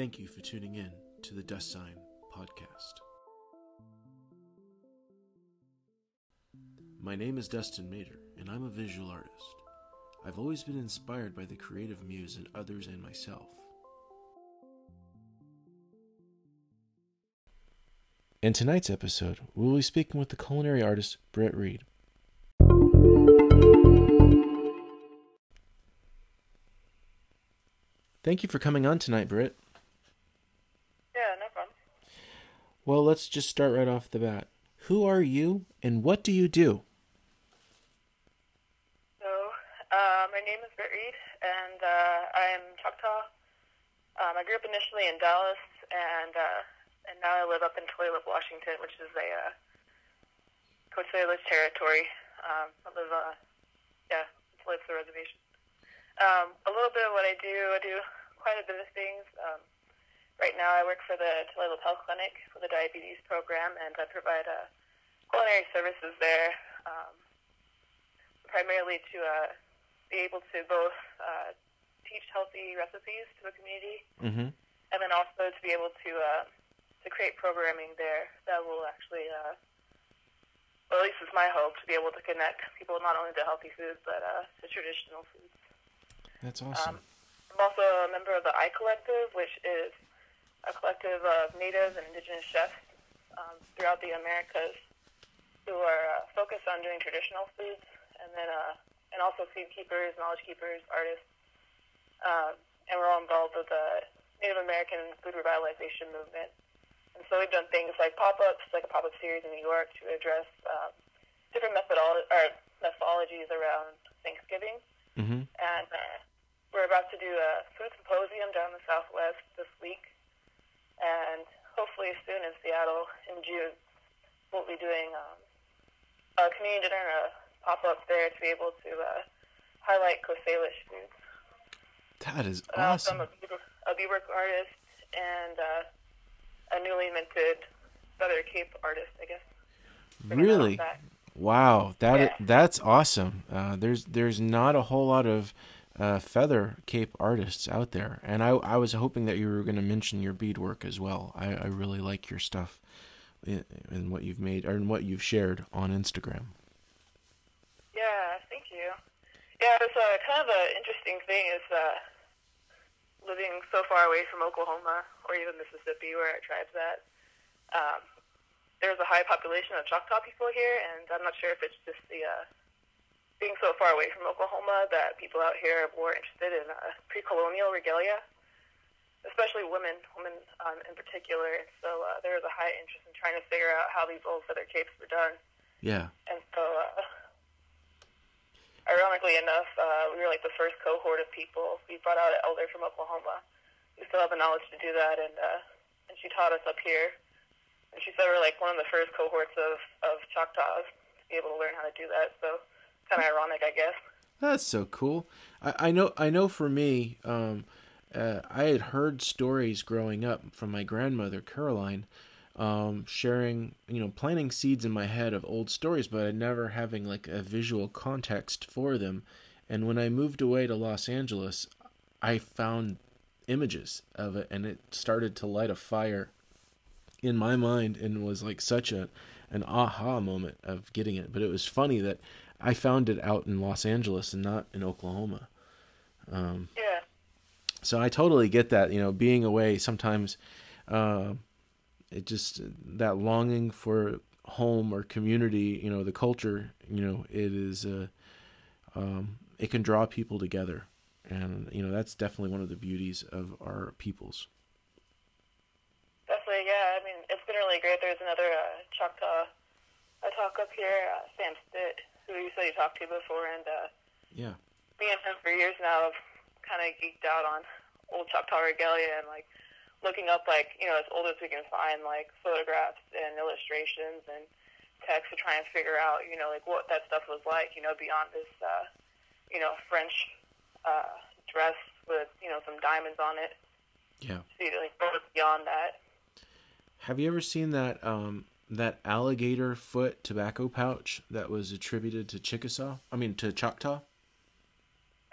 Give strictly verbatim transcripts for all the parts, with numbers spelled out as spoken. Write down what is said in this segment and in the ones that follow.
Thank you for tuning in to the Dust Sign Podcast. My name is Dustin Mader, and I'm a visual artist. I've always been inspired by the creative muse in others and myself. In tonight's episode, we will be speaking with the culinary artist Britt Reed. Thank you for coming on tonight, Britt. Yeah, no problem. Well, let's just start right off the bat. Who are you, and what do you do? So, uh, my name is Britt Reed, and uh, I'm Choctaw. Um, I grew up initially in Dallas, and uh, and now I live up in Toledo, Washington, which is a uh, Coast Salish territory. Um, I live, uh, yeah, Toledo Reservation. Um, a little bit of what I do, I do quite a bit of things. Um, right now I work for the Toledo Health Clinic for the diabetes program, and I provide uh, culinary services there, um, primarily to uh, be able to both uh, teach healthy recipes to the community, mm-hmm. and then also to be able to uh, to create programming there that will actually, uh, well, at least it's my hope, to be able to connect people not only to healthy foods, but uh, to traditional foods. That's awesome. Um, I'm also a member of the I Collective, which is a collective of Native and Indigenous chefs um, throughout the Americas who are uh, focused on doing traditional foods, and then uh, and also food keepers, knowledge keepers, artists, um, and we're all involved with the Native American food revitalization movement. And so we've done things like pop-ups, like a pop-up series in New York to address um, different methodolo- or methodologies around Thanksgiving, mm-hmm. and. Uh, We're about to do a food symposium down in the Southwest this week, and hopefully soon in Seattle in June, we'll be doing um, a community dinner, a pop-up there to be able to uh, highlight Coast Salish foods. That is awesome. Uh, I'm a beadwork artist and uh, a newly minted feather cape artist, I guess. Really? That. Wow, that yeah. is, that's awesome. Uh, there's there's not a whole lot of Uh, feather cape artists out there, and I, I was hoping that you were going to mention your beadwork as well. I, I really like your stuff and what you've made or in what you've shared on Instagram. Yeah, thank you. Yeah, it's uh, kind of an interesting thing is uh, living so far away from Oklahoma or even Mississippi, where our tribe's at. Um, there's a high population of Choctaw people here, and I'm not sure if it's just the uh, being so far away from Oklahoma that people out here are more interested in uh, pre-colonial regalia, especially women, women um, in particular. And so uh, there was a high interest in trying to figure out how these old feather capes were done. Yeah. And so, uh, ironically enough, uh, we were like the first cohort of people. We brought out an elder from Oklahoma. We still have the knowledge to do that, and uh, and she taught us up here. And she said we're like one of the first cohorts of, of Choctaws to be able to learn how to do that. So. Kind of ironic, I guess. That's so cool. I, I know. I know. For me, um, uh, I had heard stories growing up from my grandmother Caroline, um, sharing, you know, planting seeds in my head of old stories, but never having like a visual context for them. And when I moved away to Los Angeles, I found images of it, and it started to light a fire in my mind, and was like such a an aha moment of getting it. But it was funny that I found it out in Los Angeles and not in Oklahoma. Um, yeah. So I totally get that, you know, being away sometimes, uh, it just, that longing for home or community, you know, the culture, you know, it is, uh, um, it can draw people together, and, you know, that's definitely one of the beauties of our peoples. Definitely. Yeah. I mean, it's been really great. There's another, uh, Choctaw, I talk up here, uh, Sam Stitt, who you said you talked to before, and uh, yeah, me and him for years now have kind of geeked out on old Choctaw regalia and like looking up like, you know, as old as we can find, like photographs and illustrations and text to try and figure out, you know, like what that stuff was like, you know, beyond this, uh, you know, French uh, dress with, you know, some diamonds on it. Yeah. See, like beyond that. Have you ever seen that? Um... that alligator foot tobacco pouch that was attributed to Chickasaw, I mean to Choctaw?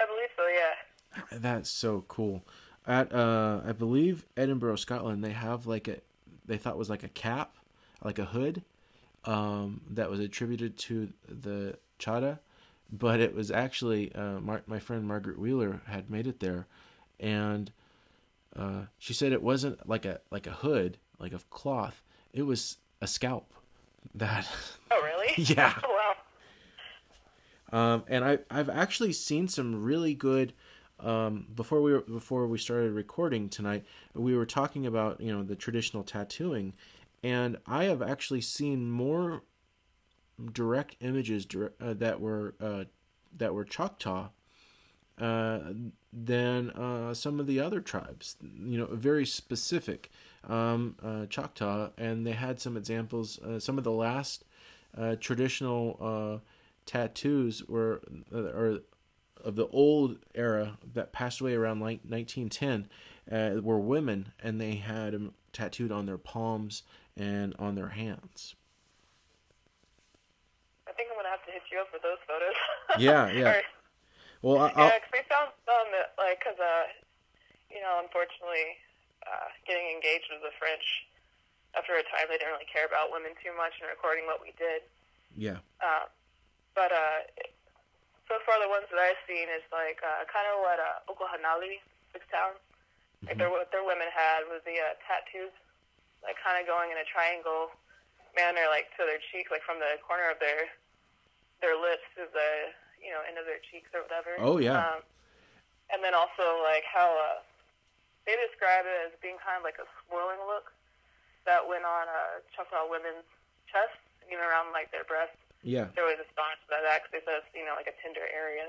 I believe so, yeah. That's so cool. at uh, I believe Edinburgh, Scotland, they have like a, they thought was like a cap, like a hood, um, that was attributed to the Chata, but it was actually uh, Mar- my friend Margaret Wheeler had made it there, and uh, she said it wasn't like a like a hood, like a cloth. It was a scalp. That. Oh really? Yeah. Wow. Um, and I I've actually seen some really good. Um, before we were, before we started recording tonight, we were talking about, you know, the traditional tattooing, and I have actually seen more direct images direct, uh, that were uh, that were Choctaw uh, than uh, some of the other tribes. You know, very specific um, uh, Choctaw, and they had some examples. Uh, some of the last uh, traditional uh, tattoos were uh, or. of the old era that passed away around like nineteen ten uh, were women, and they had them tattooed on their palms and on their hands. I think I'm going to have to hit you up with those photos. Yeah, yeah. or, well, I'll, yeah, because we found some that, like, because, uh, you know, unfortunately, uh, getting engaged with the French after a time, they didn't really care about women too much and recording what we did. Yeah. Uh, but, uh, so far, the ones that I've seen is like uh, kind of what uh, Okla Hannali, Six Towns, like their, what their women had was the uh, tattoos, like kind of going in a triangle manner, like to their cheek, like from the corner of their their lips to the you know end of their cheeks or whatever. Oh yeah. Um, and then also like how uh, they describe it as being kind of like a swirling look that went on uh, Choctaw women's chests, even around like their breasts. Yeah, there was a response to that because that's you know like a tender area.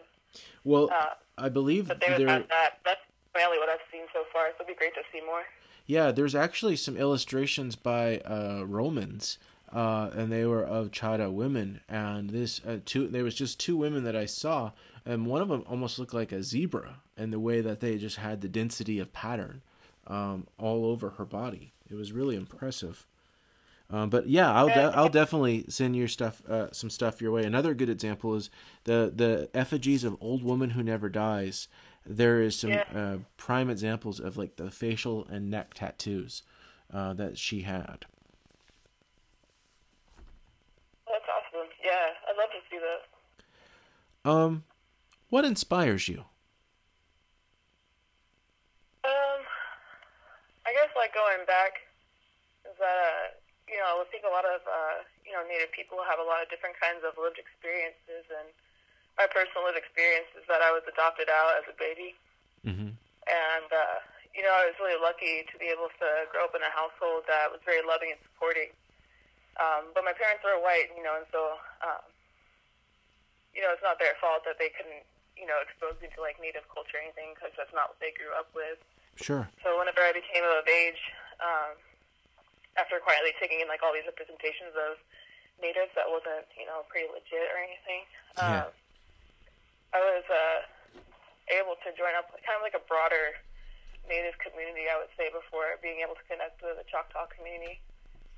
Well, uh, I believe but they would there... have that. That's mainly what I've seen so far. So it'd be great to see more. Yeah, there's actually some illustrations by uh, Romans, uh, and they were of Chata women. And this uh, two, there was just two women that I saw, and one of them almost looked like a zebra in the way that they just had the density of pattern um, all over her body. It was really impressive. Um, but yeah, I'll de- I'll definitely send your stuff, uh, some stuff your way. Another good example is the, the effigies of Old Woman Who Never Dies. There is some yeah. uh, prime examples of like the facial and neck tattoos uh, that she had. That's awesome. Yeah, I'd love to see that. Um, what inspires you? Um, I guess like going back is that. Uh... You know, I think a lot of, uh, you know, Native people have a lot of different kinds of lived experiences, and my personal lived experience is that I was adopted out as a baby. Mm-hmm. And, uh, you know, I was really lucky to be able to grow up in a household that was very loving and supporting. Um, but my parents were white, you know, and so, um, you know, it's not their fault that they couldn't, you know, expose me to, like, Native culture or anything, because that's not what they grew up with. Sure. So whenever I became of age, um, after quietly taking in, like, all these representations of natives that wasn't, you know, pretty legit or anything, um, yeah. I was uh, able to join up kind of like a broader native community, I would say, before being able to connect with the Choctaw community,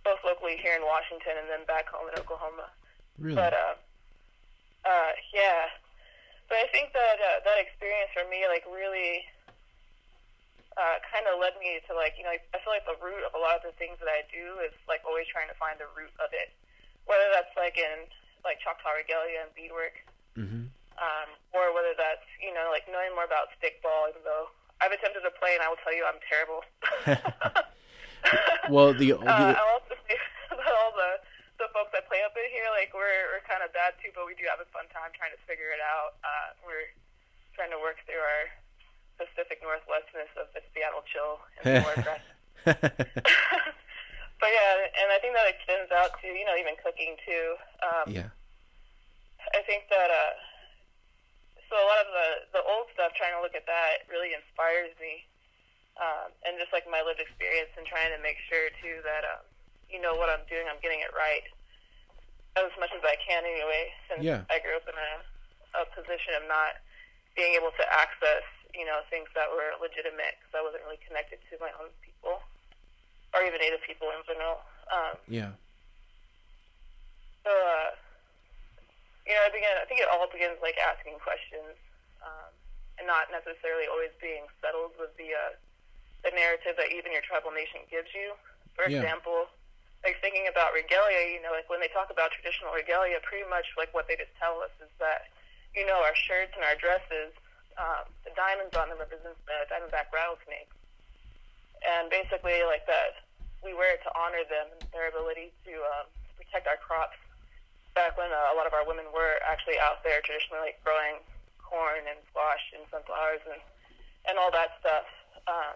both locally here in Washington and then back home in Oklahoma. Really? But, uh, uh, yeah. But I think that uh, that experience for me, like, really... Uh, kind of led me to, like, you know, I feel like the root of a lot of the things that I do is, like, always trying to find the root of it, whether that's, like, in, like, Choctaw regalia and beadwork, mm-hmm. um, or whether that's, you know, like, knowing more about stickball, even though I've attempted to play, and I will tell you I'm terrible. Well, the... the... Uh, I'll also say that all the, the folks that play up in here, like, we're, we're kind of bad, too, but we do have a fun time trying to figure it out. Uh, we're trying to work through our... Pacific Northwestness of the Seattle chill and the more aggressive. But yeah, and I think that extends out to, you know, even cooking too. Um, yeah. I think that, uh, so a lot of the, the old stuff, trying to look at that really inspires me. Um, and just like my lived experience and trying to make sure too that, um, you know, what I'm doing, I'm getting it right as much as I can anyway, since yeah. I grew up in a, a position of not being able to access, you know, things that were legitimate because I wasn't really connected to my own people or even Native people in general. Um, yeah. So, uh, you know, I began, I think it all begins, like, asking questions um, and not necessarily always being settled with the uh, a narrative that even your tribal nation gives you. For yeah. example, like thinking about regalia, you know, like when they talk about traditional regalia, pretty much like what they just tell us is that, you know, our shirts and our dresses, um, the diamonds on them represent the diamondback rattlesnakes. And basically like that, we wear it to honor them and their ability to um, protect our crops. Back when uh, a lot of our women were actually out there traditionally like, growing corn and squash and sunflowers and, and all that stuff. Um,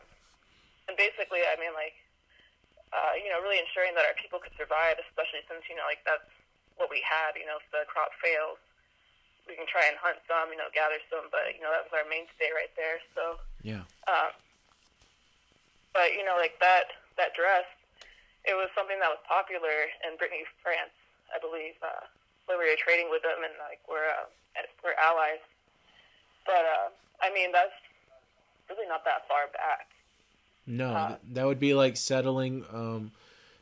and basically, I mean, like, uh, you know, really ensuring that our people could survive, especially since, you know, like, that's what we had. You know, if the crop fails, we can try and hunt some, you know, gather some, but, you know, that was our mainstay right there. So, yeah. Um, but, you know, like, that, that dress, it was something that was popular in Brittany, France. I believe uh, when we were trading with them, and like we're uh, we're allies. But uh, I mean, that's really not that far back. No, uh, that would be like settling. Um,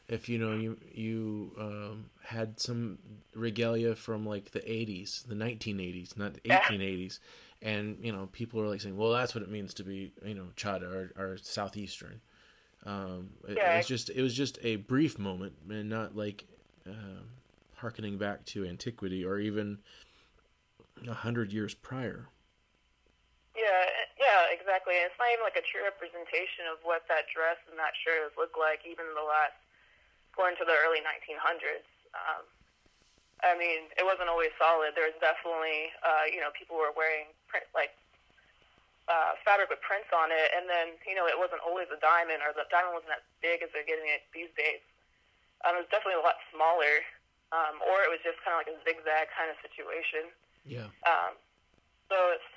if you know you you um, had some regalia from like the eighties, the nineteen eighties, not the eighteen eighties, and you know people are like saying, "Well, that's what it means to be you know Chata or, or Southeastern." Um, it, yeah. it was just it was just a brief moment, and not like. Um, harkening back to antiquity or even a hundred years prior. Yeah, yeah, exactly. And it's not even like a true representation of what that dress and that shirt has looked like even in the last, going to the early nineteen hundreds. Um, I mean, it wasn't always solid. There was definitely, uh, you know, people were wearing print, like uh, fabric with prints on it. And then, you know, it wasn't always a diamond, or the diamond wasn't as big as they're getting it these days. Um, it was definitely a lot smaller. Um, or it was just kind of like a zigzag kind of situation. Yeah. Um, so it's,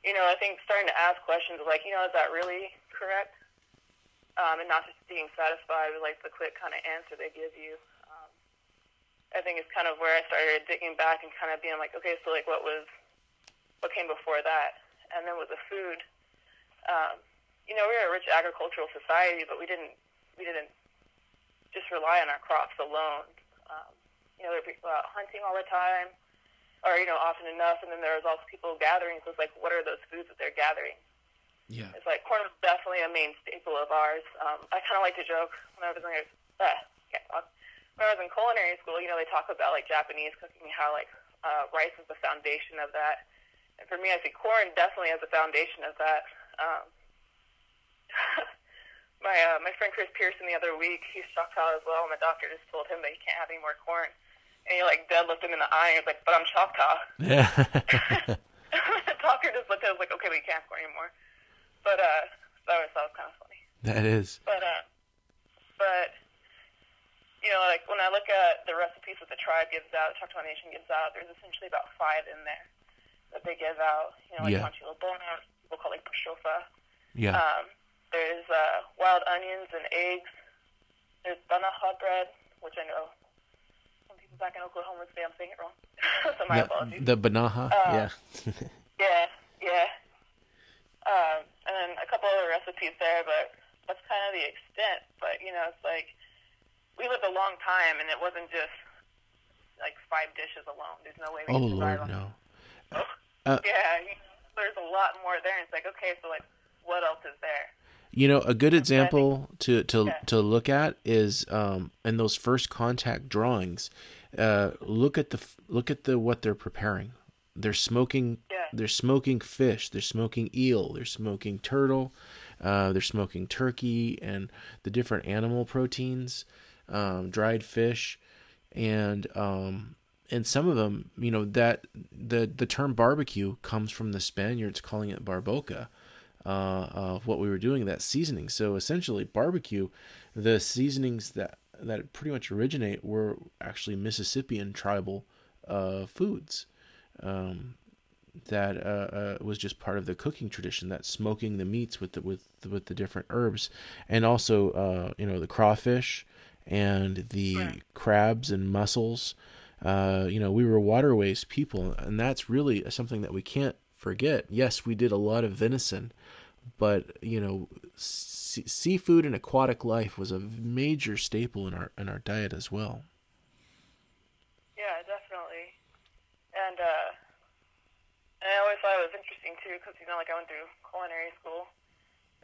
you know, I think starting to ask questions like, you know, is that really correct? Um, and not just being satisfied with like the quick kind of answer they give you. Um, I think it's kind of where I started digging back and kind of being like, okay, so like what was, what came before that? And then with the food, um, you know, we were a rich agricultural society, but we didn't, we didn't just rely on our crops alone. Um, you know, there were people out hunting all the time, or, you know, often enough, and then there was also people gathering, so it's like, what are those foods that they're gathering? Yeah. It's like, corn is definitely a main staple of ours. Um, I kind of like to joke, when I was in, uh, when I was in culinary school, you know, they talk about, like, Japanese cooking, how, like, uh, rice is the foundation of that. And for me, I see corn definitely as the foundation of that. Um, My uh, my friend Chris Pearson the other week, he's Choctaw as well, and the doctor just told him that he can't have any more corn. And he, like, deadlift him in the eye, and he's like, but I'm Choctaw. Yeah. The doctor just looked at him, like, okay, we can't have corn anymore. But uh, that was, that was kind of funny. That is. But, uh, but you know, like, when I look at the recipes that the tribe gives out, the Choctaw Nation gives out, there's essentially about five in there that they give out. You know, like, yeah. Tanchi Labona, people call it, like, pashofa. Yeah. Um, There's uh, wild onions and eggs. There's banaha bread, which I know some people back in Oklahoma would say I'm saying it wrong. So my the, apologies. The banaha, um, yeah. yeah, yeah. Um, and then a couple other recipes there, but that's kind of the extent. But, you know, it's like we lived a long time, and it wasn't just like five dishes alone. There's no way we could survive on. Oh, Lord, no. So, uh, yeah, you know, there's a lot more there. And it's like, okay, so like what else is there? You know, a good example to, to, to look at is um, in those first contact drawings. Uh, look at the look at the what they're preparing. They're smoking. Yeah. They're smoking fish. They're smoking eel. They're smoking turtle. Uh, they're smoking turkey and the different animal proteins, um, dried fish, and um, and some of them. You know that the the term barbecue comes from the Spaniards calling it barbacoa. Uh, of what we were doing, that seasoning. So essentially barbecue, the seasonings that, that pretty much originate were actually Mississippian tribal uh, foods um, that uh, uh, was just part of the cooking tradition, that smoking the meats with the, with, with the different herbs. And also, uh, you know, the crawfish and the yeah. crabs and mussels. Uh, you know, we were waterways people, and that's really something that we can't forget. Yes, we did a lot of venison, but you know, c- seafood and aquatic life was a major staple in our in our diet as well. Yeah, definitely. And uh, and I always thought it was interesting too, because you know, like I went through culinary school,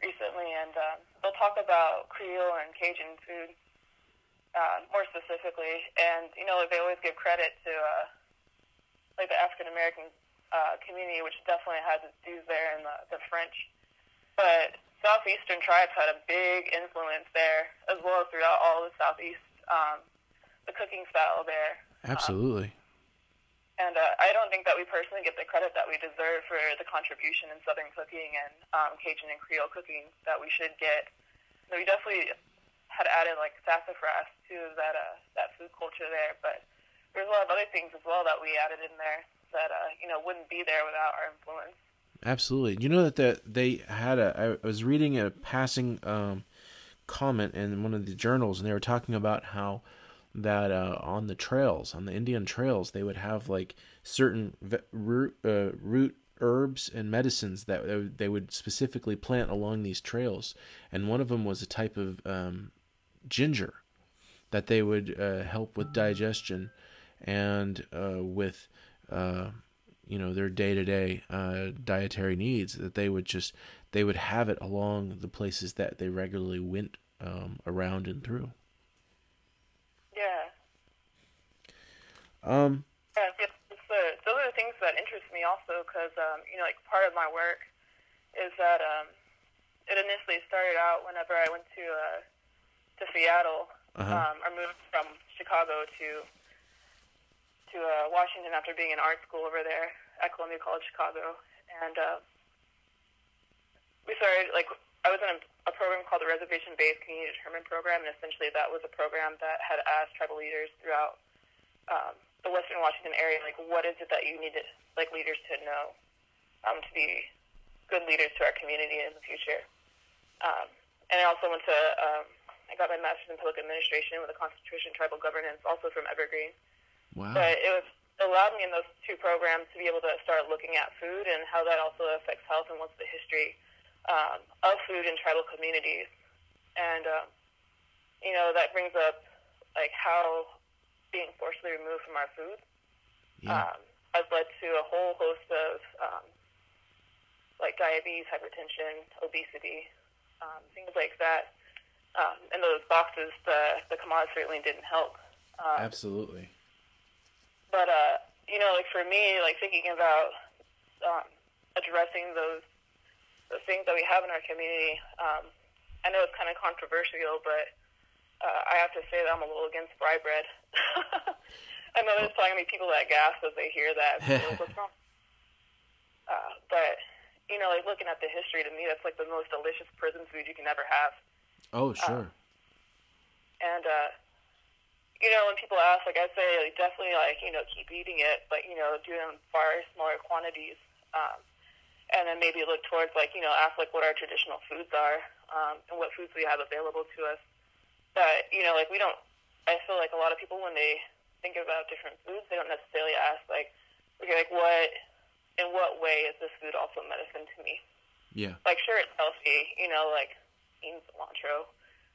recently, and uh, they'll talk about Creole and Cajun food uh, more specifically. And, you know, they always give credit to, uh, like, the African-American uh, community, which definitely has its dues there, and the, the French. But Southeastern tribes had a big influence there, as well as throughout all the Southeast, um, the cooking style there. Absolutely. Um, And uh, I don't think that we personally get the credit that we deserve for the contribution in Southern cooking and um, Cajun and Creole cooking that we should get. So we definitely had added, like, sassafras to that uh, that food culture there, but there's a lot of other things as well that we added in there that, uh, you know, wouldn't be there without our influence. Absolutely. You know that the, they had a, I was reading a passing um, comment in one of the journals, and they were talking about how that uh, on the trails, on the Indian trails, they would have, like, certain ve- root, uh, root herbs and medicines that they would specifically plant along these trails. And one of them was a type of um, ginger that they would uh, help with digestion and uh, with, uh, you know, their day-to-day uh, dietary needs, that they would just, they would have it along the places that they regularly went um, around and through. Um, yeah, it's, it's the, those are the things that interest me also, because, um, you know, like, part of my work is that um, it initially started out whenever I went to uh, to Seattle. Uh-huh. um, I moved from Chicago to to uh, Washington after being in art school over there at Columbia College Chicago, and uh, we started, like, I was in a, a program called the Reservation Based Community Determined Program, and essentially that was a program that had asked tribal leaders throughout Um, the Western Washington area, like, what is it that you need to, like, leaders to know um, to be good leaders to our community in the future. Um, and I also went to, um, I got my master's in public administration with a concentration in tribal governance, also from Evergreen. Wow. But it was, allowed me in those two programs to be able to start looking at food and how that also affects health and what's the history um, of food in tribal communities. And, um, you know, that brings up, like, how being forcibly removed from our food yeah. um, has led to a whole host of um, like diabetes, hypertension, obesity, um, things like that. Um, and those boxes, the, the commodities certainly didn't help. Um, Absolutely. But, uh, you know, like, for me, like, thinking about um, addressing those, those things that we have in our community, um, I know it's kind of controversial, but Uh, I have to say that I'm a little against rye bread. I know there's probably going to be people that gasp as they hear that. uh, but, you know, like, looking at the history, to me, that's, like, the most delicious prison food you can ever have. Oh, sure. Uh, and, uh, you know, when people ask, like, I say, like, definitely, like, you know, keep eating it, but, you know, do it in far smaller quantities. Um, and then maybe look towards, like, you know, ask, like, what our traditional foods are um, and what foods we have available to us. But, you know, like, we don't, I feel like a lot of people, when they think about different foods, they don't necessarily ask, like, okay, like, what, in what way is this food also medicine to me? Yeah. Like, sure, it's healthy, you know, like, eating cilantro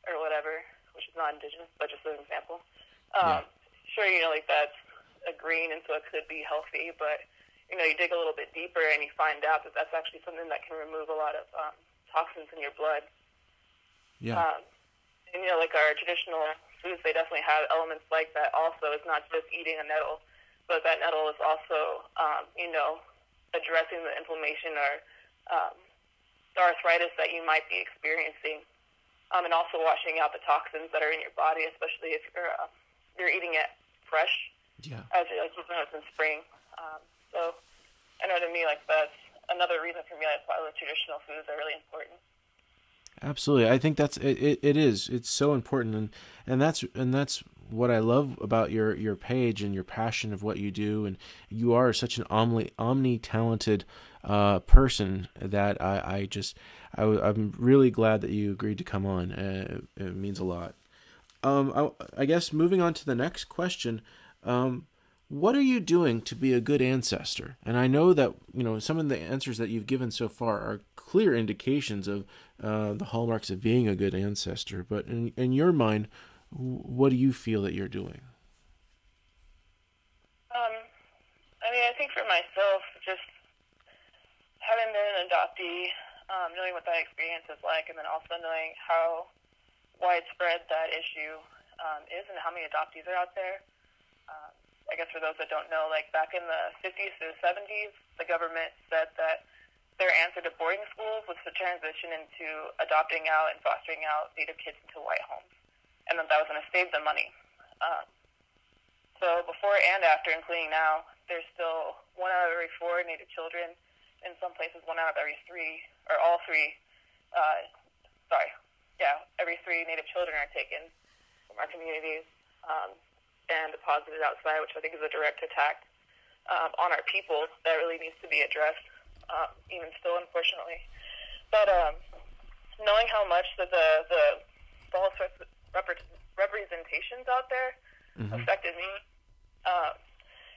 or whatever, which is not indigenous, but just as an example. Um, yeah. Sure, you know, like, that's a green, and so it could be healthy, but, you know, you dig a little bit deeper and you find out that that's actually something that can remove a lot of um, toxins in your blood. Yeah. Um, And, you know, like, our traditional foods, they definitely have elements like that also. It's not just eating a nettle, but that nettle is also, um, you know, addressing the inflammation or um, the arthritis that you might be experiencing, um, and also washing out the toxins that are in your body, especially if you're uh, you're eating it fresh, yeah. as you're, like, when it's in spring. Um, so I know, to me, like, that's another reason for me, like, why the traditional foods are really important. Absolutely. I think that's, it, it, it is, it's so important. And, and that's, and that's what I love about your, your page and your passion of what you do. And you are such an omni, omni talented, uh, person that I, I just, I, I'm really glad that you agreed to come on. Uh, it, it means a lot. Um, I, I guess moving on to the next question, um, what are you doing to be a good ancestor? And I know that, you know, some of the answers that you've given so far are clear indications of uh, the hallmarks of being a good ancestor. But in, in your mind, what do you feel that you're doing? Um, I mean, I think for myself, just having been an adoptee, um, knowing what that experience is like, and then also knowing how widespread that issue um, is and how many adoptees are out there. Um, I guess for those that don't know, like back in the fifties to the seventies, the government said that their answer to boarding schools was to transition into adopting out and fostering out Native kids into white homes, and that that was going to save them money. Um, so before and after, including now, there's still one out of every four Native children, in some places one out of every three, or all three, uh, sorry, yeah, every three Native children are taken from our communities um, and deposited outside, which I think is a direct attack um, on our people that really needs to be addressed. Um, even still, unfortunately. But um, knowing how much that the the false rep- representations out there mm-hmm. affected me, um,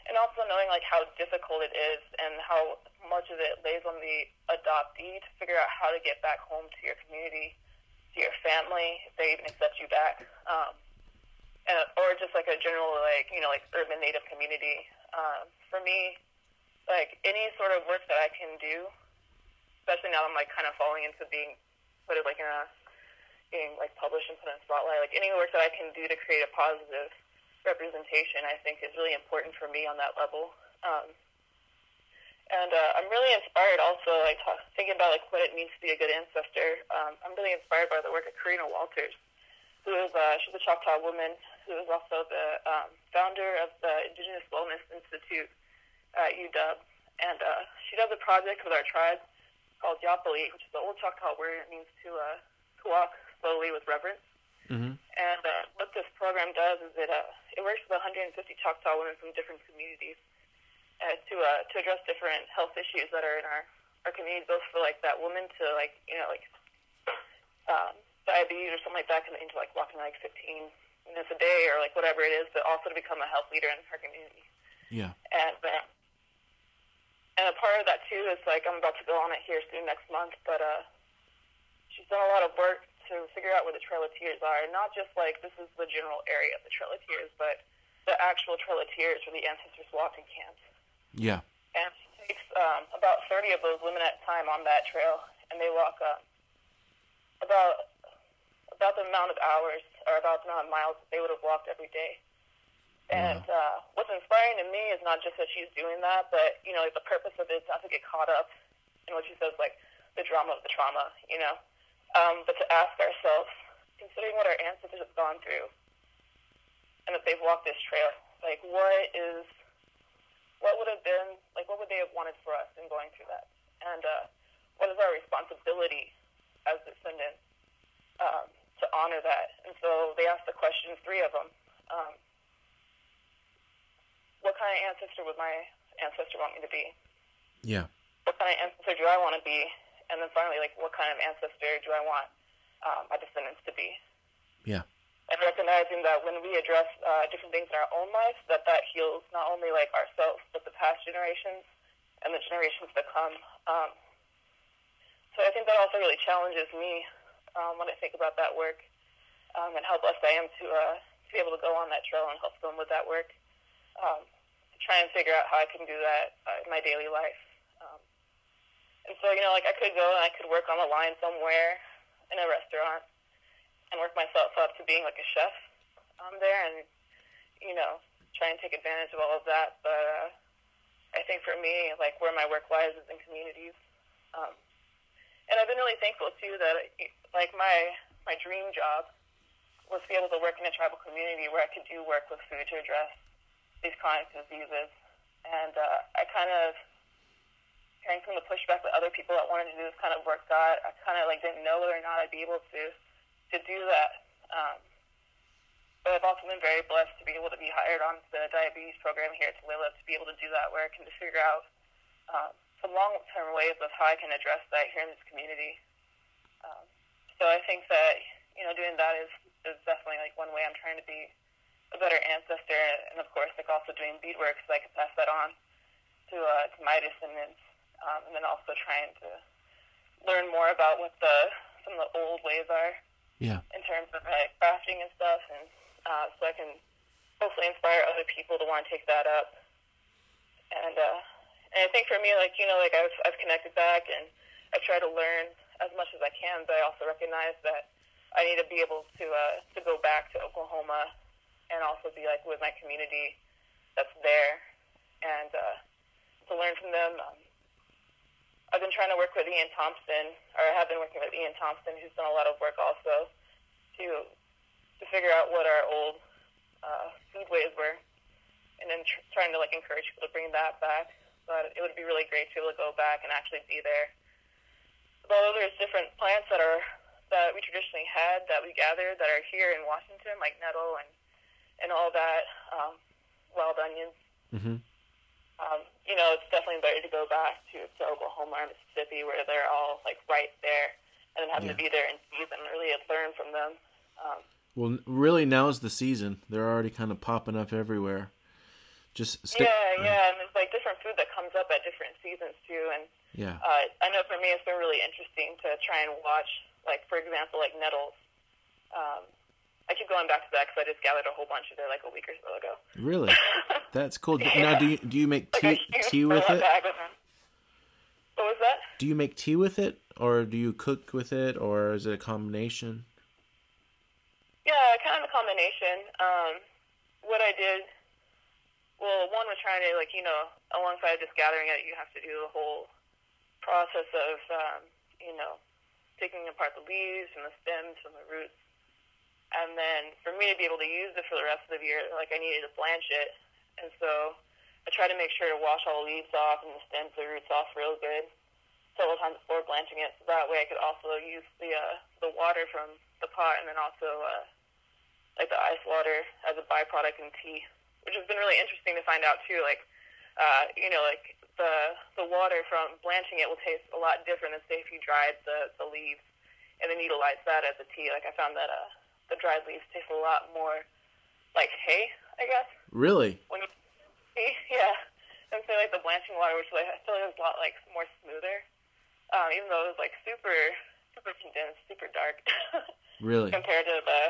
and also knowing like how difficult it is and how much of it lays on the adoptee to figure out how to get back home to your community, to your family, if they even accept you back, um, and or just like a general like you know like urban Native community. Um, for me. Like, any sort of work that I can do, especially now I'm, like, kind of falling into being put, it, like, in a, being, like, published and put in a spotlight. Like, any work that I can do to create a positive representation, I think, is really important for me on that level. Um, and uh, I'm really inspired also, like, talk, thinking about, like, what it means to be a good ancestor. Um, I'm really inspired by the work of Karina Walters, who is, uh, she's a Choctaw woman, who is also the um, founder of the Indigenous Wellness Institute, at U W, and uh, she does a project with our tribe called Yoppa'li, which is the old Choctaw word. It means to uh, to walk slowly with reverence. Mm-hmm. And uh, what this program does is it uh, it works with one hundred fifty Choctaw women from different communities uh, to uh, to address different health issues that are in our, our community, both for like that woman to like you know like um, diabetes or something like that, coming into like walking like fifteen minutes a day or like whatever it is, but also to become a health leader in her community. Yeah. And uh, And a part of that, too, is, like, I'm about to go on it here soon next month, but uh, she's done a lot of work to figure out where the Trail of Tears are, and not just, like, this is the general area of the Trail of Tears, but the actual Trail of Tears where the ancestors walked in camps. Yeah. And she takes um, about thirty of those women at a time on that trail, and they walk uh, about about the amount of hours or about the amount of miles that they would have walked every day. And uh, what's inspiring to me is not just that she's doing that, but, you know, like the purpose of it is not to get caught up in what she says, like, the drama of the trauma, you know, um, but to ask ourselves, considering what our ancestors have gone through and that they've walked this trail, like, what is, what would have been, like, what would they have wanted for us in going through that? And uh, what is our responsibility as descendants um, to honor that? And so they asked the question, three of them, um, what kind of ancestor would my ancestor want me to be? Yeah. What kind of ancestor do I want to be? And then finally, like, what kind of ancestor do I want um, my descendants to be? Yeah. And recognizing that when we address uh, different things in our own lives, that that heals not only, like, ourselves, but the past generations and the generations that come. Um, so I think that also really challenges me um, when I think about that work um, and how blessed I am to, uh, to be able to go on that trail and help them with that work. Um, to try and figure out how I can do that uh, in my daily life. Um, and so, you know, like I could go and I could work on the line somewhere in a restaurant and work myself up to being like a chef um, there and, you know, try and take advantage of all of that. But uh, I think for me, like where my work lies is in communities. Um, and I've been really thankful too that like my, my dream job was to be able to work in a tribal community where I could do work with food to address these chronic diseases, and uh, I kind of, hearing from the pushback that other people that wanted to do this kind of work got, I kind of like didn't know whether or not I'd be able to to do that. Um, but I've also been very blessed to be able to be hired on the diabetes program here at Tulalip to be able to do that work and to figure out um, some long-term ways of how I can address that here in this community. Um, so I think that you know doing that is is definitely like one way I'm trying to be a better ancestor, and of course, like also doing beadwork, so I could pass that on to uh, to my descendants, um, and then also trying to learn more about what the some of the old ways are, yeah, in terms of like crafting and stuff, and uh, so I can hopefully inspire other people to want to take that up, and uh, and I think for me, like you know, like I've I've connected back, and I've tried to learn as much as I can, but I also recognize that I need to be able to uh, to go back to Oklahoma and also be like with my community that's there and uh, to learn from them. Um, I've been trying to work with Ian Thompson, or I have been working with Ian Thompson, who's done a lot of work also to to figure out what our old uh, foodways were, and then tr- trying to like encourage people to bring that back. But it would be really great to be able to go back and actually be there. Although there's different plants that are that we traditionally had that we gathered that are here in Washington, like nettle and and all that, um, wild onions. Mm-hmm. Um, you know, it's definitely better to go back to, to Oklahoma or Mississippi where they're all, like, right there and having yeah. to be there in season and really learn from them. Um, well, really, now's the season. They're already kind of popping up everywhere. Just stick- Yeah, yeah, and there's, like, different food that comes up at different seasons, too. And yeah. uh, I know for me it's been really interesting to try and watch, like, for example, like, nettles. Um, I keep going back to that because I just gathered a whole bunch of it like a week or so ago. Really? That's cool. Yeah. Now, do you do you make tea, like tea with it? What was that? Do you make tea with it, or do you cook with it, or is it a combination? Yeah, kind of a combination. Um, what I did, well, one was trying to, like, you know, alongside just gathering it, you have to do the whole process of, um, you know, taking apart the leaves and the stems and the roots. And then for me to be able to use it for the rest of the year, like I needed to blanch it. And so I try to make sure to wash all the leaves off and the stems, the roots off real good several times before blanching it. So that way I could also use the uh, the water from the pot and then also uh, like the ice water as a byproduct in tea, which has been really interesting to find out too. Like, uh, you know, like the the water from blanching it will taste a lot different than say if you dried the, the leaves and then utilize that as a tea. Like I found that... Uh, the dried leaves taste a lot more like hay, I guess. Really? When you, yeah. And so like the blanching water, which like, I feel like is a lot like more smoother, um, even though it was like super, super condensed, super dark. Really? Compared to the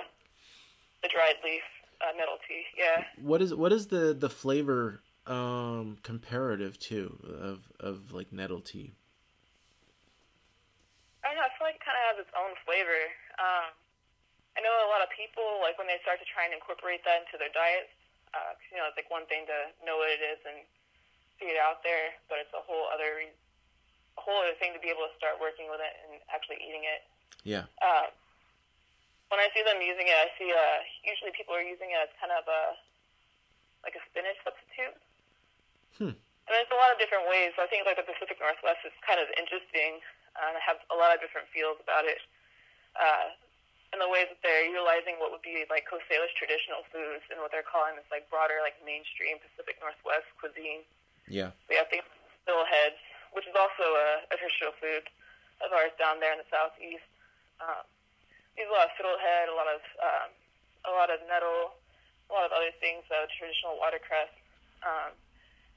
the dried leaf uh, nettle tea, yeah. What is what is the the flavor um, comparative to of of like nettle tea? I don't know. I feel like it kind of has its own flavor. Um, I know a lot of people, like, when they start to try and incorporate that into their diets, uh, cause, you know, it's, like, one thing to know what it is and see it out there, but it's a whole other re- a whole other thing to be able to start working with it and actually eating it. Yeah. Uh, when I see them using it, I see uh, usually people are using it as kind of a, like, a spinach substitute. Hmm. And there's a lot of different ways. So I think, like, the Pacific Northwest is kind of interesting, uh, and I have a lot of different feels about it. Uh And the ways that they're utilizing what would be like Coast Salish traditional foods and what they're calling this like broader like mainstream Pacific Northwest cuisine. Yeah. We have things like billheads, which is also a, a traditional food of ours down there in the southeast. Um, we have a lot of fiddlehead, a lot of um, a lot of nettle, a lot of other things, though, traditional watercress, um,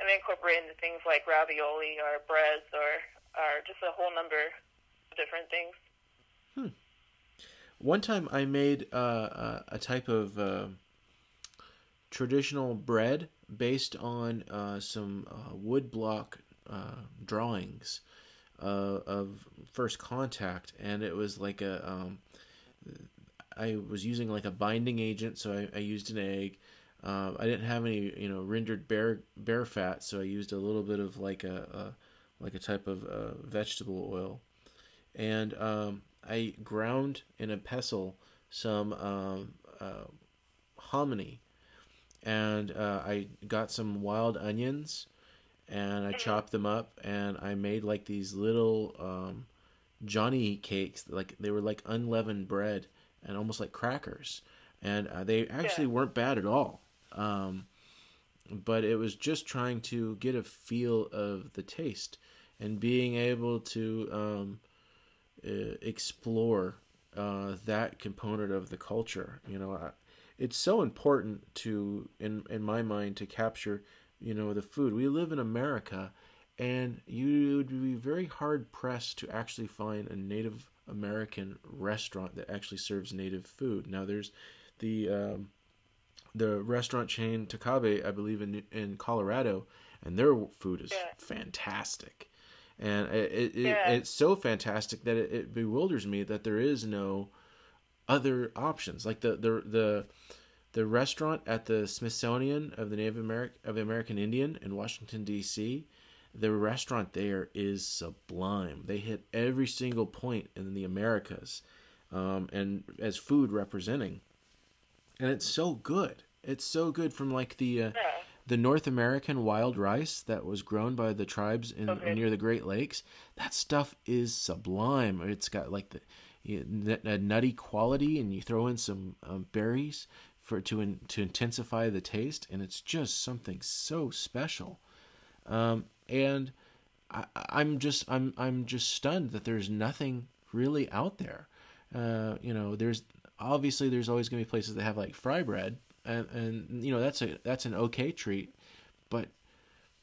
and they incorporate into things like ravioli or breads or or just a whole number of different things. Hmm. One time I made uh, a type of uh, traditional bread based on uh, some uh, woodblock uh, drawings uh, of First Contact, and it was like a, um, I was using like a binding agent, so I, I used an egg. Uh, I didn't have any, you know, rendered bear bear fat, so I used a little bit of like a, a like a type of uh, vegetable oil, and. Um, I ground in a pestle some um, uh, hominy, and uh, I got some wild onions, and I chopped them up, and I made like these little um, Johnny cakes, like they were like unleavened bread and almost like crackers, and uh, they actually yeah. weren't bad at all. Um, but it was just trying to get a feel of the taste and being able to. Um, explore uh, that component of the culture. You know, I, it's so important to, in in my mind, to capture, you know, the food. We live in America, and you would be very hard pressed to actually find a Native American restaurant that actually serves Native food. Now, there's the um, the restaurant chain Tocabe, I believe, in in Colorado, and their food is yeah. fantastic. And it, it, yeah. it, it's so fantastic that it, it bewilders me that there is no other options. Like the, the, the, the restaurant at the Smithsonian of the Native American, of American Indian in Washington, D C, the restaurant there is sublime. They hit every single point in the Americas, um, and as food representing, and it's so good. It's so good, from like the, uh, yeah. the North American wild rice that was grown by the tribes in okay. near the Great Lakes. That stuff is sublime. It's got like the you, a nutty quality, and you throw in some um, berries for to in, to intensify the taste, and it's just something so special. Um, and I, I'm just I'm I'm just stunned that there's nothing really out there. Uh, you know, there's obviously there's always going to be places that have like fry bread. And, and you know that's a that's an okay treat, but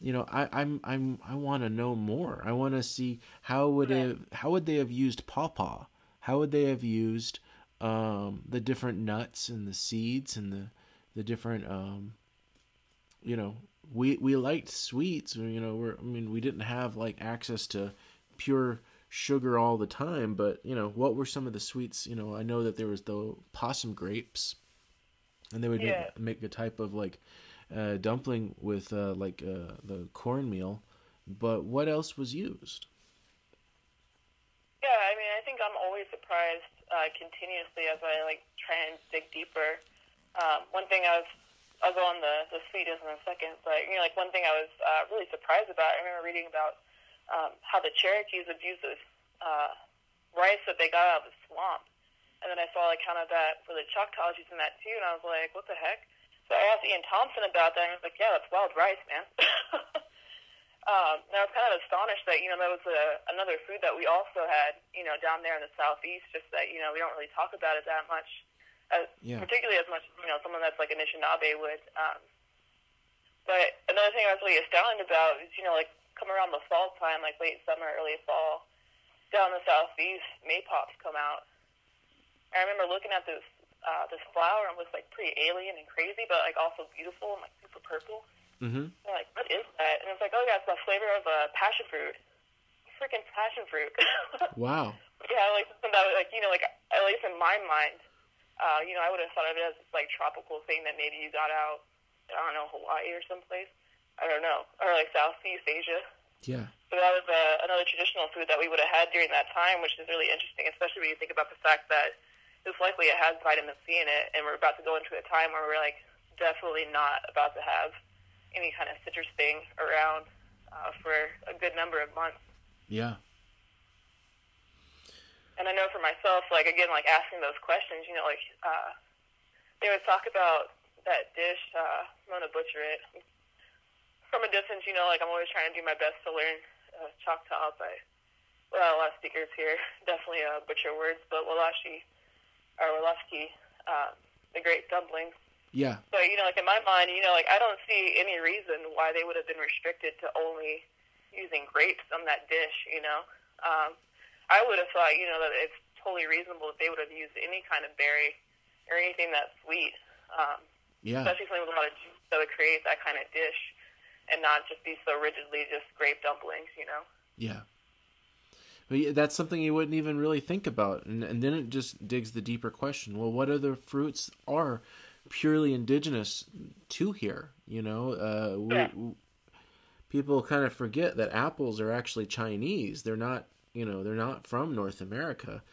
you know I I'm I'm I want to know more. I want to see how would yeah. it, how would they have used pawpaw? How would they have used um, the different nuts and the seeds and the the different um, you know we we liked sweets. You know we're I mean we didn't have like access to pure sugar all the time, but you know what were some of the sweets? You know I know that there was the possum grapes. And they would yeah. make, make a type of like uh, dumpling with uh, like uh, the cornmeal, but what else was used? Yeah, I mean, I think I'm always surprised uh, continuously as I like try and dig deeper. Um, one thing I was, I'll go on the the sweetest in a second, but you know, like one thing I was uh, really surprised about. I remember reading about um, how the Cherokees abused this uh, rice that they got out of the swamp. And then I saw like kind of that for the Choctaw using that too, and I was like, what the heck? So I asked Ian Thompson about that, and he was like, yeah, that's wild rice, man. um, and I was kind of astonished that, you know, that was a, another food that we also had, you know, down there in the southeast, just that, you know, we don't really talk about it that much, as, yeah. particularly as much, you know, someone that's like an Anishinaabe would. Um, but another thing I was really astounded about is, you know, like come around the fall time, like late summer, early fall, down in the southeast, maypops come out. I remember looking at this uh, this flower and was like pretty alien and crazy, but like also beautiful and like super purple. Mm-hmm. And like, what is that? And it's like, oh yeah, it's the flavor of a uh, passion fruit. Freaking passion fruit. Wow. Yeah, like something that was, like you know, like at least in my mind, uh, you know, I would have thought of it as this like tropical thing that maybe you got out, I don't know, Hawaii or someplace. I don't know, or like Southeast Asia. Yeah. So that was uh, another traditional food that we would have had during that time, which is really interesting, especially when you think about the fact that. It's likely it has vitamin C in it, and we're about to go into a time where we're like definitely not about to have any kind of citrus thing around uh, for a good number of months. Yeah. And I know for myself, like again, like asking those questions, you know, like uh, they would talk about that dish. Uh, I'm gonna butcher it from a distance, you know. Like I'm always trying to do my best to learn uh, Choctaw, but well, a lot of speakers here definitely uh, butcher words, but Walashi. Or Wolofsky, um, the great dumpling. Yeah. So, you know, like in my mind, you know, like I don't see any reason why they would have been restricted to only using grapes on that dish, you know. Um, I would have thought, you know, that it's totally reasonable that they would have used any kind of berry or anything that's sweet. Um, yeah. Especially something with a lot of juice that would create that kind of dish and not just be so rigidly just grape dumplings, you know. Yeah. But that's something you wouldn't even really think about. And, and then it just digs the deeper question. Well, what other fruits are purely indigenous to here? You know, uh, we, yeah. we, people kind of forget that apples are actually Chinese. They're not, you know, they're not from North America.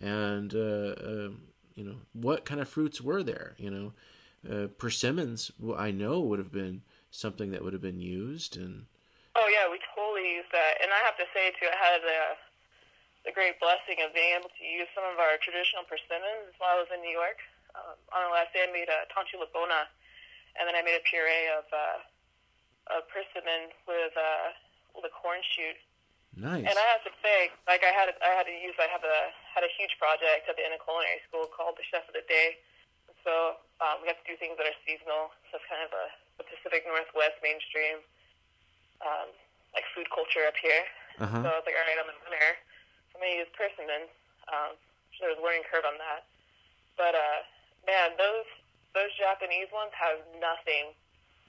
And, uh, uh, you know, what kind of fruits were there? You know, uh, persimmons, I know, would have been something that would have been used. And oh, yeah, we totally used that. And I have to say, too, I had a... the great blessing of being able to use some of our traditional persimmons while I was in New York. Um, on the last day, I made a Tanchi Labona, and then I made a puree of uh, a persimmon with, uh, with a corn shoot. Nice. And I have to say, like I had, I had to use. I have a had a huge project at the Indian Culinary School called the Chef of the Day. So um, we have to do things that are seasonal. So it's kind of a, a Pacific Northwest mainstream, um, like food culture up here. Uh-huh. So I was like, all right, I'm a winner. I'm going to use persimmon. Um, sure there's a learning curve on that. But, uh, man, those those Japanese ones have nothing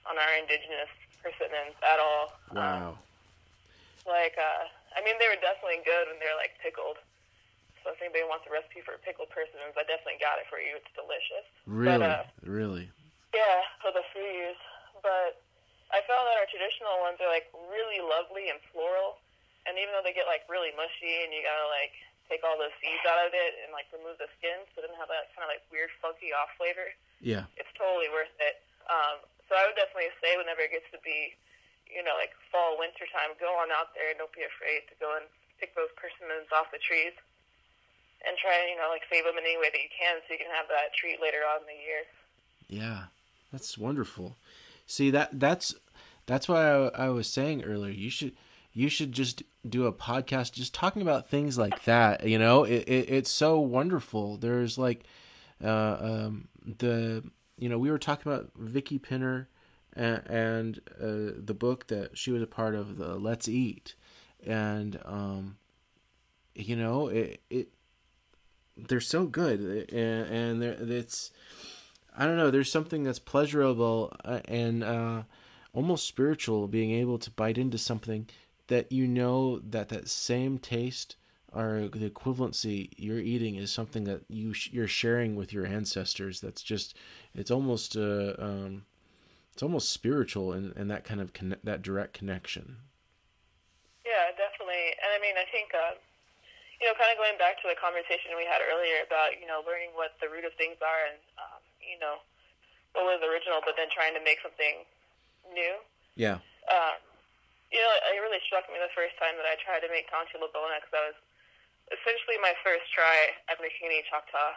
on our indigenous persimmons at all. Wow. Um, like, uh, I mean, they were definitely good when they were, like, pickled. So if anybody wants a recipe for pickled persimmons, I definitely got it for you. It's delicious. Really? But, uh, really? Yeah, for the fruits. But I found that our traditional ones are, like, really lovely and floral. And even though they get, like, really mushy and you gotta, like, take all those seeds out of it and, like, remove the skin so it doesn't have that kind of, like, weird, funky off flavor. Yeah. It's totally worth it. Um, so I would definitely say whenever it gets to be, you know, like, fall, winter time, go on out there and don't be afraid to go and pick those persimmons off the trees and try and, you know, like, save them in any way that you can so you can have that treat later on in the year. Yeah. That's wonderful. See, that that's that's why I, I was saying earlier, you should you should just do a podcast just talking about things like that, you know? It, it it's so wonderful. There's like uh, um, the, you know, we were talking about Vicky Pinner and, and uh, the book that she was a part of, the Let's Eat. And, um, you know, it, it they're so good. And, and it's... I don't know, there's something that's pleasurable and uh, almost spiritual, being able to bite into something that you know that that same taste or the equivalency you're eating is something that you sh- you're sharing with your ancestors. That's just, it's almost uh, um, it's almost spiritual in, in that kind of conne- that direct connection. Yeah, definitely. And I mean, I think, uh, you know, kind of going back to the conversation we had earlier about, you know, learning what the root of things are and, um, you know, what was original, but then trying to make something new. Yeah. Um, you know, it really struck me the first time that I tried to make Tanchi Labona, because I was essentially my first try at making any Choctaw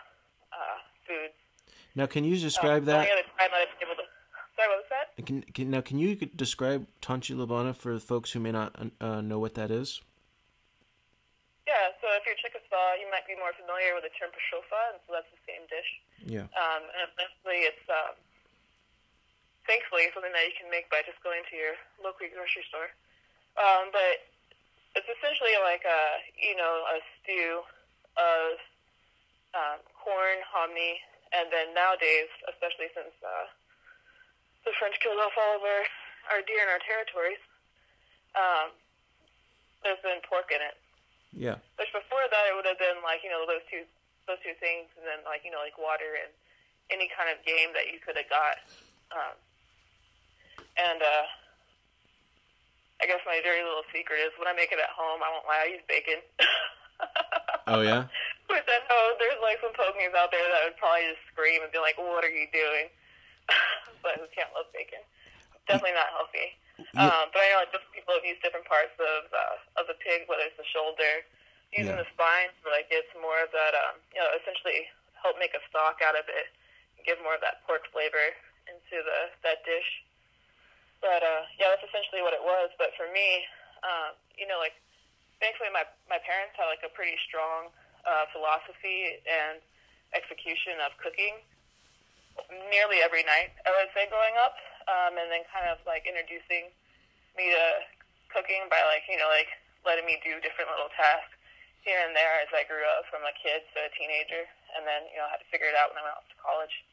uh, foods. Now, can you describe um, that? The other time I was able to... Sorry, what was that? Can, can, now, can you describe Tanchi Labona for folks who may not uh, know what that is? Yeah, so if you're Chickasaw, you might be more familiar with the term pashofa, and so that's the same dish. Yeah. Um, and essentially, it's um, thankfully something that you can make by just going to your local grocery store. Um, but it's essentially like a, you know, a stew of um, corn, hominy, and then nowadays, especially since uh, the French killed off all of our, our deer in our territories, um, there's been pork in it. Yeah. Which before that it would have been like, you know, those two those two things, and then like, you know, like water and any kind of game that you could have got. Um, and uh, I guess my dirty little secret is when I make it at home, I won't lie, I use bacon. Oh yeah. But then oh, there's like some pokies out there that would probably just scream and be like, "What are you doing?" But who can't love bacon? Definitely not healthy. Yeah. Um, but I know like, different people have used different parts of uh, of the pig, whether it's the shoulder, using yeah. the spine to like get some more of that, um, you know, essentially help make a stock out of it, and give more of that pork flavor into the that dish. But uh, yeah, that's essentially what it was. But for me, um, you know, like thankfully my my parents had like a pretty strong uh, philosophy and execution of cooking nearly every night, I would say, growing up. Um, and then kind of, like, introducing me to cooking by, like, you know, like, letting me do different little tasks here and there as I grew up from a kid to a teenager, and then, you know, had to figure it out when I went off to college.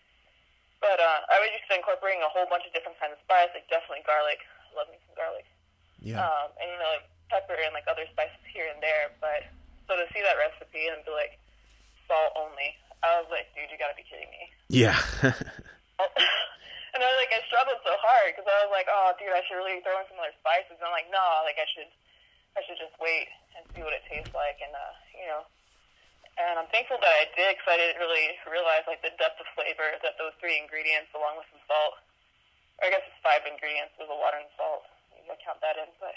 But uh, I was just incorporating a whole bunch of different kinds of spice, like definitely garlic. I love me some garlic. Yeah. Um, and, you know, like, pepper and, like, other spices here and there. But so to see that recipe and be like, salt only, I was like, dude, you gotta be kidding me. Yeah. And I was like, I struggled so hard because I was like, oh, dude, I should really throw in some other spices. And I'm like, no, nah, like I should, I should just wait and see what it tastes like. And uh, you know, and I'm thankful that I did, because I didn't really realize like the depth of flavor that those three ingredients, along with some salt, or I guess it's five ingredients with the water and salt. Maybe I count that in, but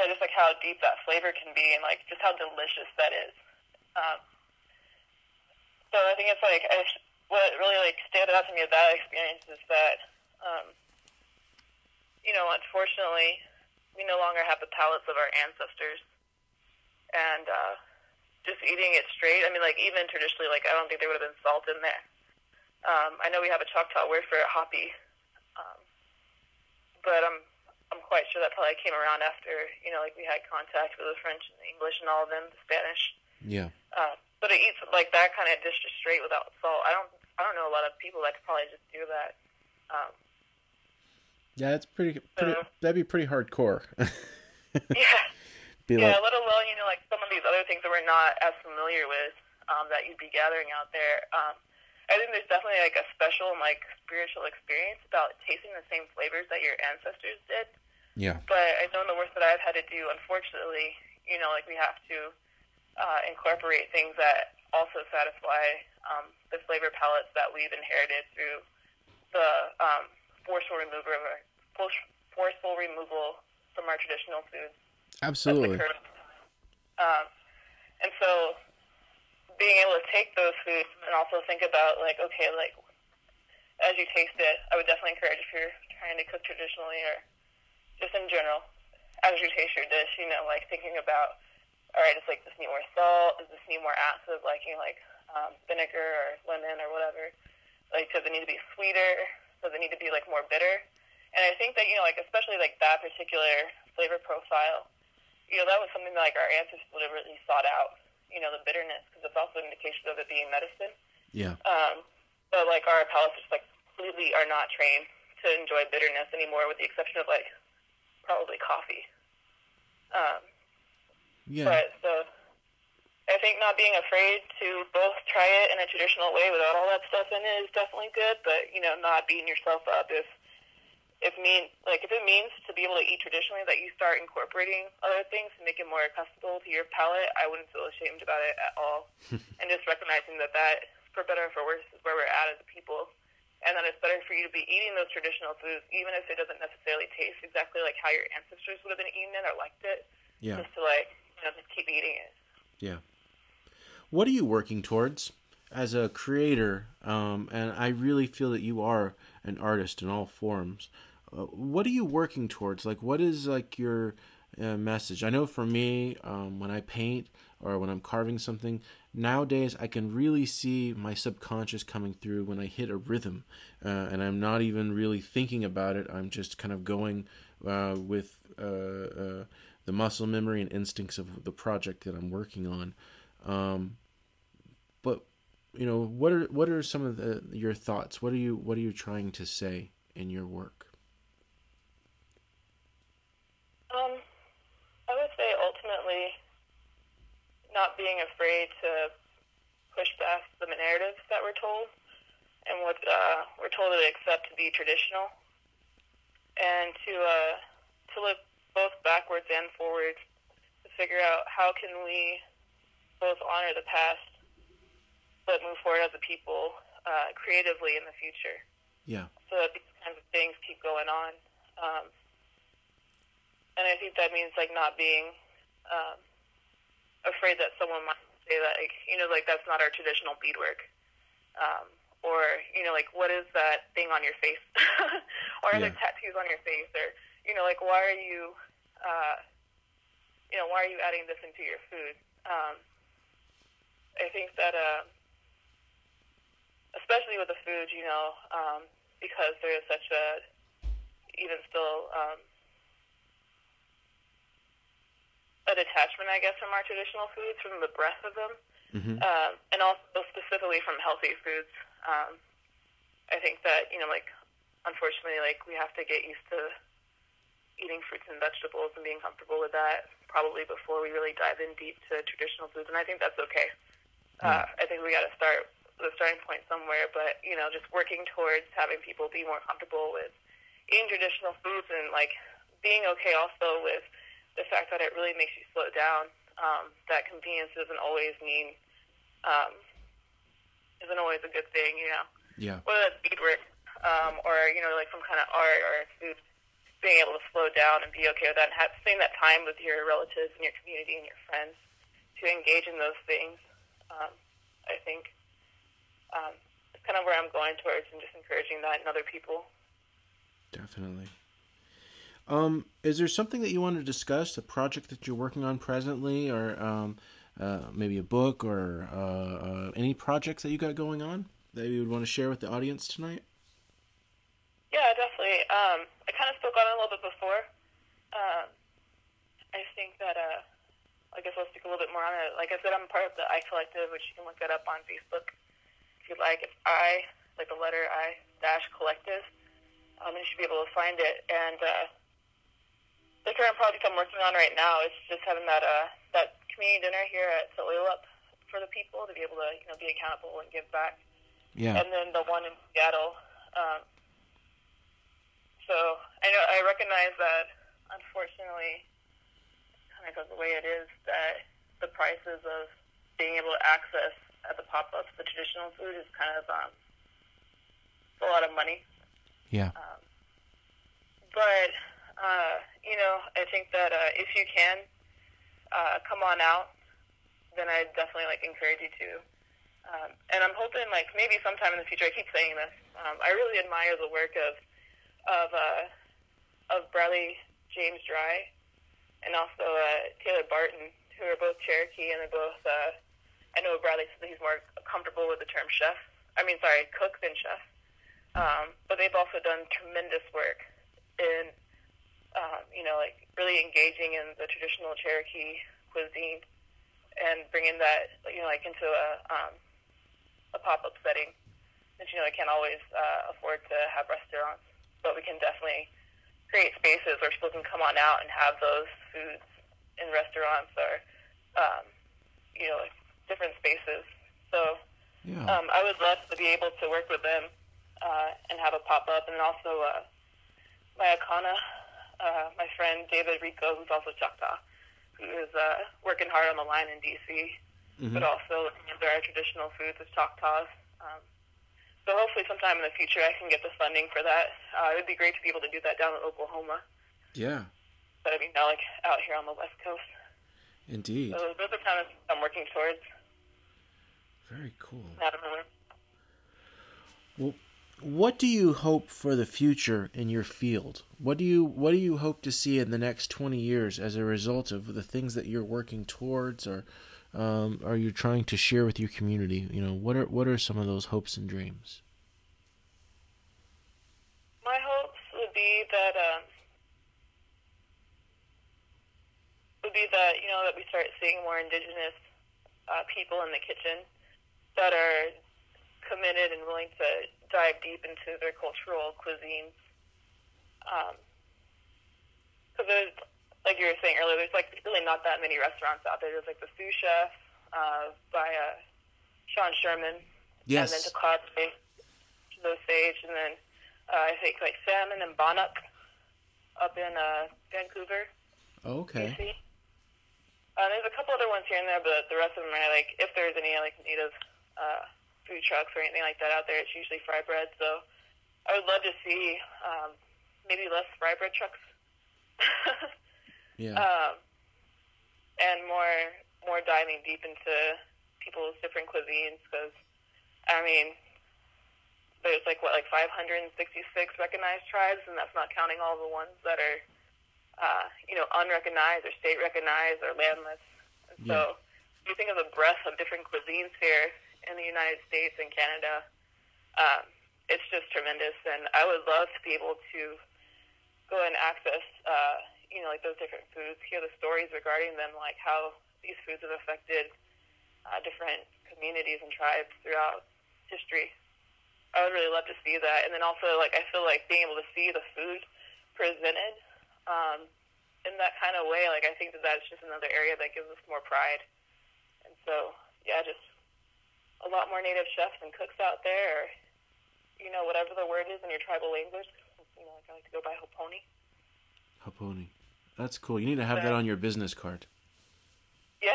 yeah, just like how deep that flavor can be, and like just how delicious that is. Um, so I think it's like I. Sh- What really, like, stood out to me of that experience is that, um, you know, unfortunately, we no longer have the palates of our ancestors. And uh, just eating it straight, I mean, like, even traditionally, like, I don't think there would have been salt in there. Um, I know we have a Choctaw word for it, hopi. Um, but I'm I'm quite sure that probably came around after, you know, like, we had contact with the French and the English and all of them, the Spanish. Yeah. Uh, but to eat like that kind of dish just straight without salt, I don't, I don't know a lot of people that could probably just do that. Um, yeah, that's pretty, pretty so, that'd be pretty hardcore. Yeah, Be yeah, like, let alone, you know, like some of these other things that we're not as familiar with um, that you'd be gathering out there. Um, I think there's definitely like a special and like spiritual experience about tasting the same flavors that your ancestors did. Yeah. But I know the work that I've had to do, unfortunately, you know, like we have to uh, incorporate things that also satisfy um, the flavor palettes that we've inherited through the um, forceful removal of our, forceful removal from our traditional foods. Absolutely. Um, and so being able to take those foods and also think about, like, okay, like, as you taste it, I would definitely encourage, if you're trying to cook traditionally or just in general, as you taste your dish, you know, like, thinking about, all right, does, like, this need more salt? Does this need more acid? Like, you know, like, um, vinegar or lemon or whatever. Like, does it need to be sweeter? Does it need to be, like, more bitter? And I think that, you know, like, especially, like, that particular flavor profile, you know, that was something that, like, our ancestors deliberately sought out, you know, the bitterness, because it's also an indication of it being medicine. Yeah. Um, but, like, our palates just, like, completely are not trained to enjoy bitterness anymore, with the exception of, like, probably coffee. Um, yeah. But, so, I think not being afraid to both try it in a traditional way without all that stuff in it is definitely good, but, you know, not beating yourself up if, If mean like if it means to be able to eat traditionally that you start incorporating other things to make it more accessible to your palate, I wouldn't feel ashamed about it at all. And just recognizing that that, for better or for worse, is where we're at as a people, and that it's better for you to be eating those traditional foods, even if it doesn't necessarily taste exactly like how your ancestors would have been eating it or liked it. Yeah. Just to like, you know, just keep eating it. Yeah. What are you working towards as a creator? Um, and I really feel that you are an artist in all forms. Uh, what are you working towards? Like, what is like your uh, message? I know for me, um, when I paint or when I'm carving something nowadays, I can really see my subconscious coming through when I hit a rhythm, uh, and I'm not even really thinking about it. I'm just kind of going uh, with uh, uh, the muscle memory and instincts of the project that I'm working on. Um, but you know, what are what are some of the, your thoughts? What are you what are you trying to say in your work? Um, I would say ultimately not being afraid to push past the narratives that we're told and what uh, we're told to accept to be traditional, and to uh, to look both backwards and forward to figure out how can we both honor the past but move forward as a people uh, creatively in the future. Yeah. So that these kinds of things keep going on. Um, And I think that means, like, not being um, afraid that someone might say that, like, you know, like, that's not our traditional beadwork. Um, or, you know, like, what is that thing on your face? Or are yeah. there tattoos on your face? Or, you know, like, why are you, uh, you know, why are you adding this into your food? Um, I think that, uh, especially with the food, you know, um, because there is such a, even still, um, a detachment, I guess, from our traditional foods, from the breadth of them, mm-hmm. um, and also specifically from healthy foods. Um, I think that, you know, like, unfortunately, like, we have to get used to eating fruits and vegetables and being comfortable with that probably before we really dive in deep to traditional foods, and I think that's okay. Uh, mm-hmm. I think we got to start the starting point somewhere, but, you know, just working towards having people be more comfortable with eating traditional foods and, like, being okay also with the fact that it really makes you slow down, um, that convenience doesn't always mean, um, isn't always a good thing, you know? Yeah. Whether that's beadwork, um, or, you know, like some kind of art or food, being able to slow down and be okay with that, and have, spending that time with your relatives and your community and your friends to engage in those things, um, I think, um, it's kind of where I'm going towards and just encouraging that in other people. Definitely. Um, is there something that you want to discuss, a project that you're working on presently, or um, uh, maybe a book, or uh, uh, any projects that you got going on that you would want to share with the audience tonight? Yeah, definitely. Um, I kind of spoke on it a little bit before. Um, I think that, uh, I guess I'll speak a little bit more on it. Like I said, I'm part of the I Collective, which you can look that up on Facebook if you'd like. It's I, like the letter I, dash Collective. Um, you should be able to find it. And, uh, the current project I'm working on right now is just having that uh, that community dinner here at Tulalip for the people to be able to, you know, be accountable and give back. Yeah. And then the one in Seattle. Um, so I know I recognize that, unfortunately, kind of the way it is that the prices of being able to access at the pop-ups the traditional food is kind of um, a lot of money. Yeah. Um, but uh, you know, I think that uh, if you can uh, come on out, then I definitely like encourage you to. Um, and I'm hoping, like, maybe sometime in the future. I keep saying this. Um, I really admire the work of of uh, of Bradley James Dry and also uh, Taylor Barton, who are both Cherokee, and they're both. Uh, I know Bradley says that he's more comfortable with the term chef. I mean, sorry, cook than chef. Um, but they've also done tremendous work in, um, you know, like really engaging in the traditional Cherokee cuisine and bringing that, you know, like into a um, a pop-up setting. That, you know, we can't always uh, afford to have restaurants, but we can definitely create spaces where people can come on out and have those foods in restaurants or, um, you know, like different spaces. So yeah. um, I would love to be able to work with them uh, and have a pop-up. And also uh, my Akana, uh, my friend David Rico, who's also Choctaw, who is uh, working hard on the line in D C, mm-hmm. but also looking into our traditional foods as Choctaws. Um, so hopefully sometime in the future I can get the funding for that. Uh, it would be great to be able to do that down in Oklahoma. Yeah. But I mean, not like out here on the West Coast. Indeed. So those are kind of things I'm working towards. Very cool. Not a moment. Well, what do you hope for the future in your field? What do you what do you hope to see in the next twenty years as a result of the things that you're working towards, or um, are you trying to share with your community? You know, what are what are some of those hopes and dreams? My hopes would be that um, would be that you know that we start seeing more Indigenous uh, people in the kitchen that are committed and willing to dive deep into their cultural cuisines. Because um, there's, like you were saying earlier, there's like really not that many restaurants out there. There's like the Sous Chef uh, by uh, Sean Sherman, yes, and then Tocabe, the Sage, and then uh, I think like Salmon and Bannock up in uh, Vancouver. Oh, okay. D C. Uh, there's a couple other ones here and there, but the rest of them are like, if there's any like native Uh, food trucks or anything like that out there, it's usually fry bread. So I would love to see um, maybe less fry bread trucks. Yeah. Um, and more more diving deep into people's different cuisines, because, I mean, there's like, what, like five hundred sixty-six recognized tribes, and that's not counting all the ones that are, uh, you know, unrecognized or state recognized or landless. And yeah. So if you think of the breadth of different cuisines here in the United States and Canada, um, it's just tremendous, and I would love to be able to go and access, uh, you know, like those different foods, hear the stories regarding them, like how these foods have affected uh, different communities and tribes throughout history. I would really love to see that, and then also, like, I feel like being able to see the food presented um, in that kind of way, like, I think that that's just another area that gives us more pride, and so, yeah, just a lot more native chefs and cooks out there, or, you know, whatever the word is in your tribal language. You know, like I like to go by Haponi. Haponi. That's cool. You need to have so, that on your business card. Yeah.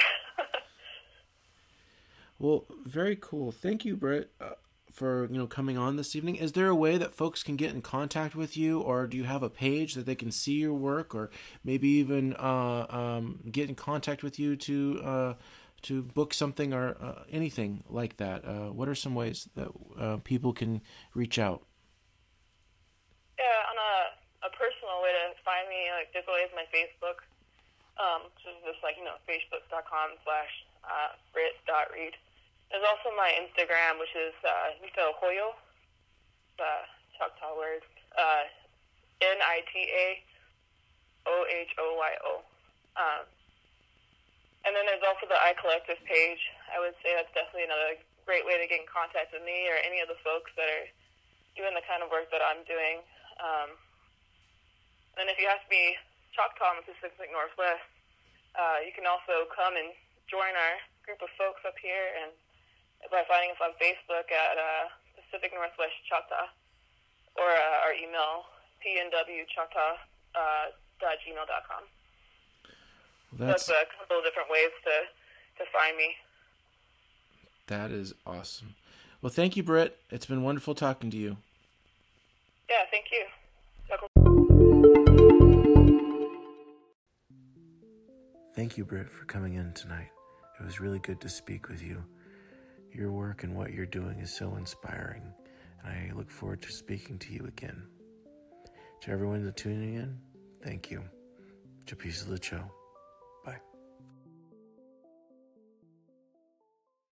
Well, very cool. Thank you, Britt, uh, for, you know, coming on this evening. Is there a way that folks can get in contact with you, or do you have a page that they can see your work, or maybe even uh, um, get in contact with you to Uh, to book something or uh, anything like that? Uh, what are some ways that uh, people can reach out? Yeah, on a, a personal way to find me, like, there's always my Facebook, um, which is just, like, you know, facebook.com slash Britt.reed. There's also my Instagram, which is Nita Hoyo, the Choctaw word, uh, N I T A O H O Y O. Um, And then there's also the I Collective page. I would say that's definitely another great way to get in contact with me or any of the folks that are doing the kind of work that I'm doing. Um, and if you have to be Choctaw in the Pacific Northwest. Uh, you can also come and join our group of folks up here and by finding us on Facebook at uh, Pacific Northwest Choctaw or uh, our email, p n w choctaw dot gmail dot com. That's, That's a couple of different ways to, to find me. That is awesome. Well, thank you, Britt. It's been wonderful talking to you. Yeah, thank you. Thank you, Britt, for coming in tonight. It was really good to speak with you. Your work and what you're doing is so inspiring, and I look forward to speaking to you again. To everyone that's tuning in, thank you. Chapisa Lecho.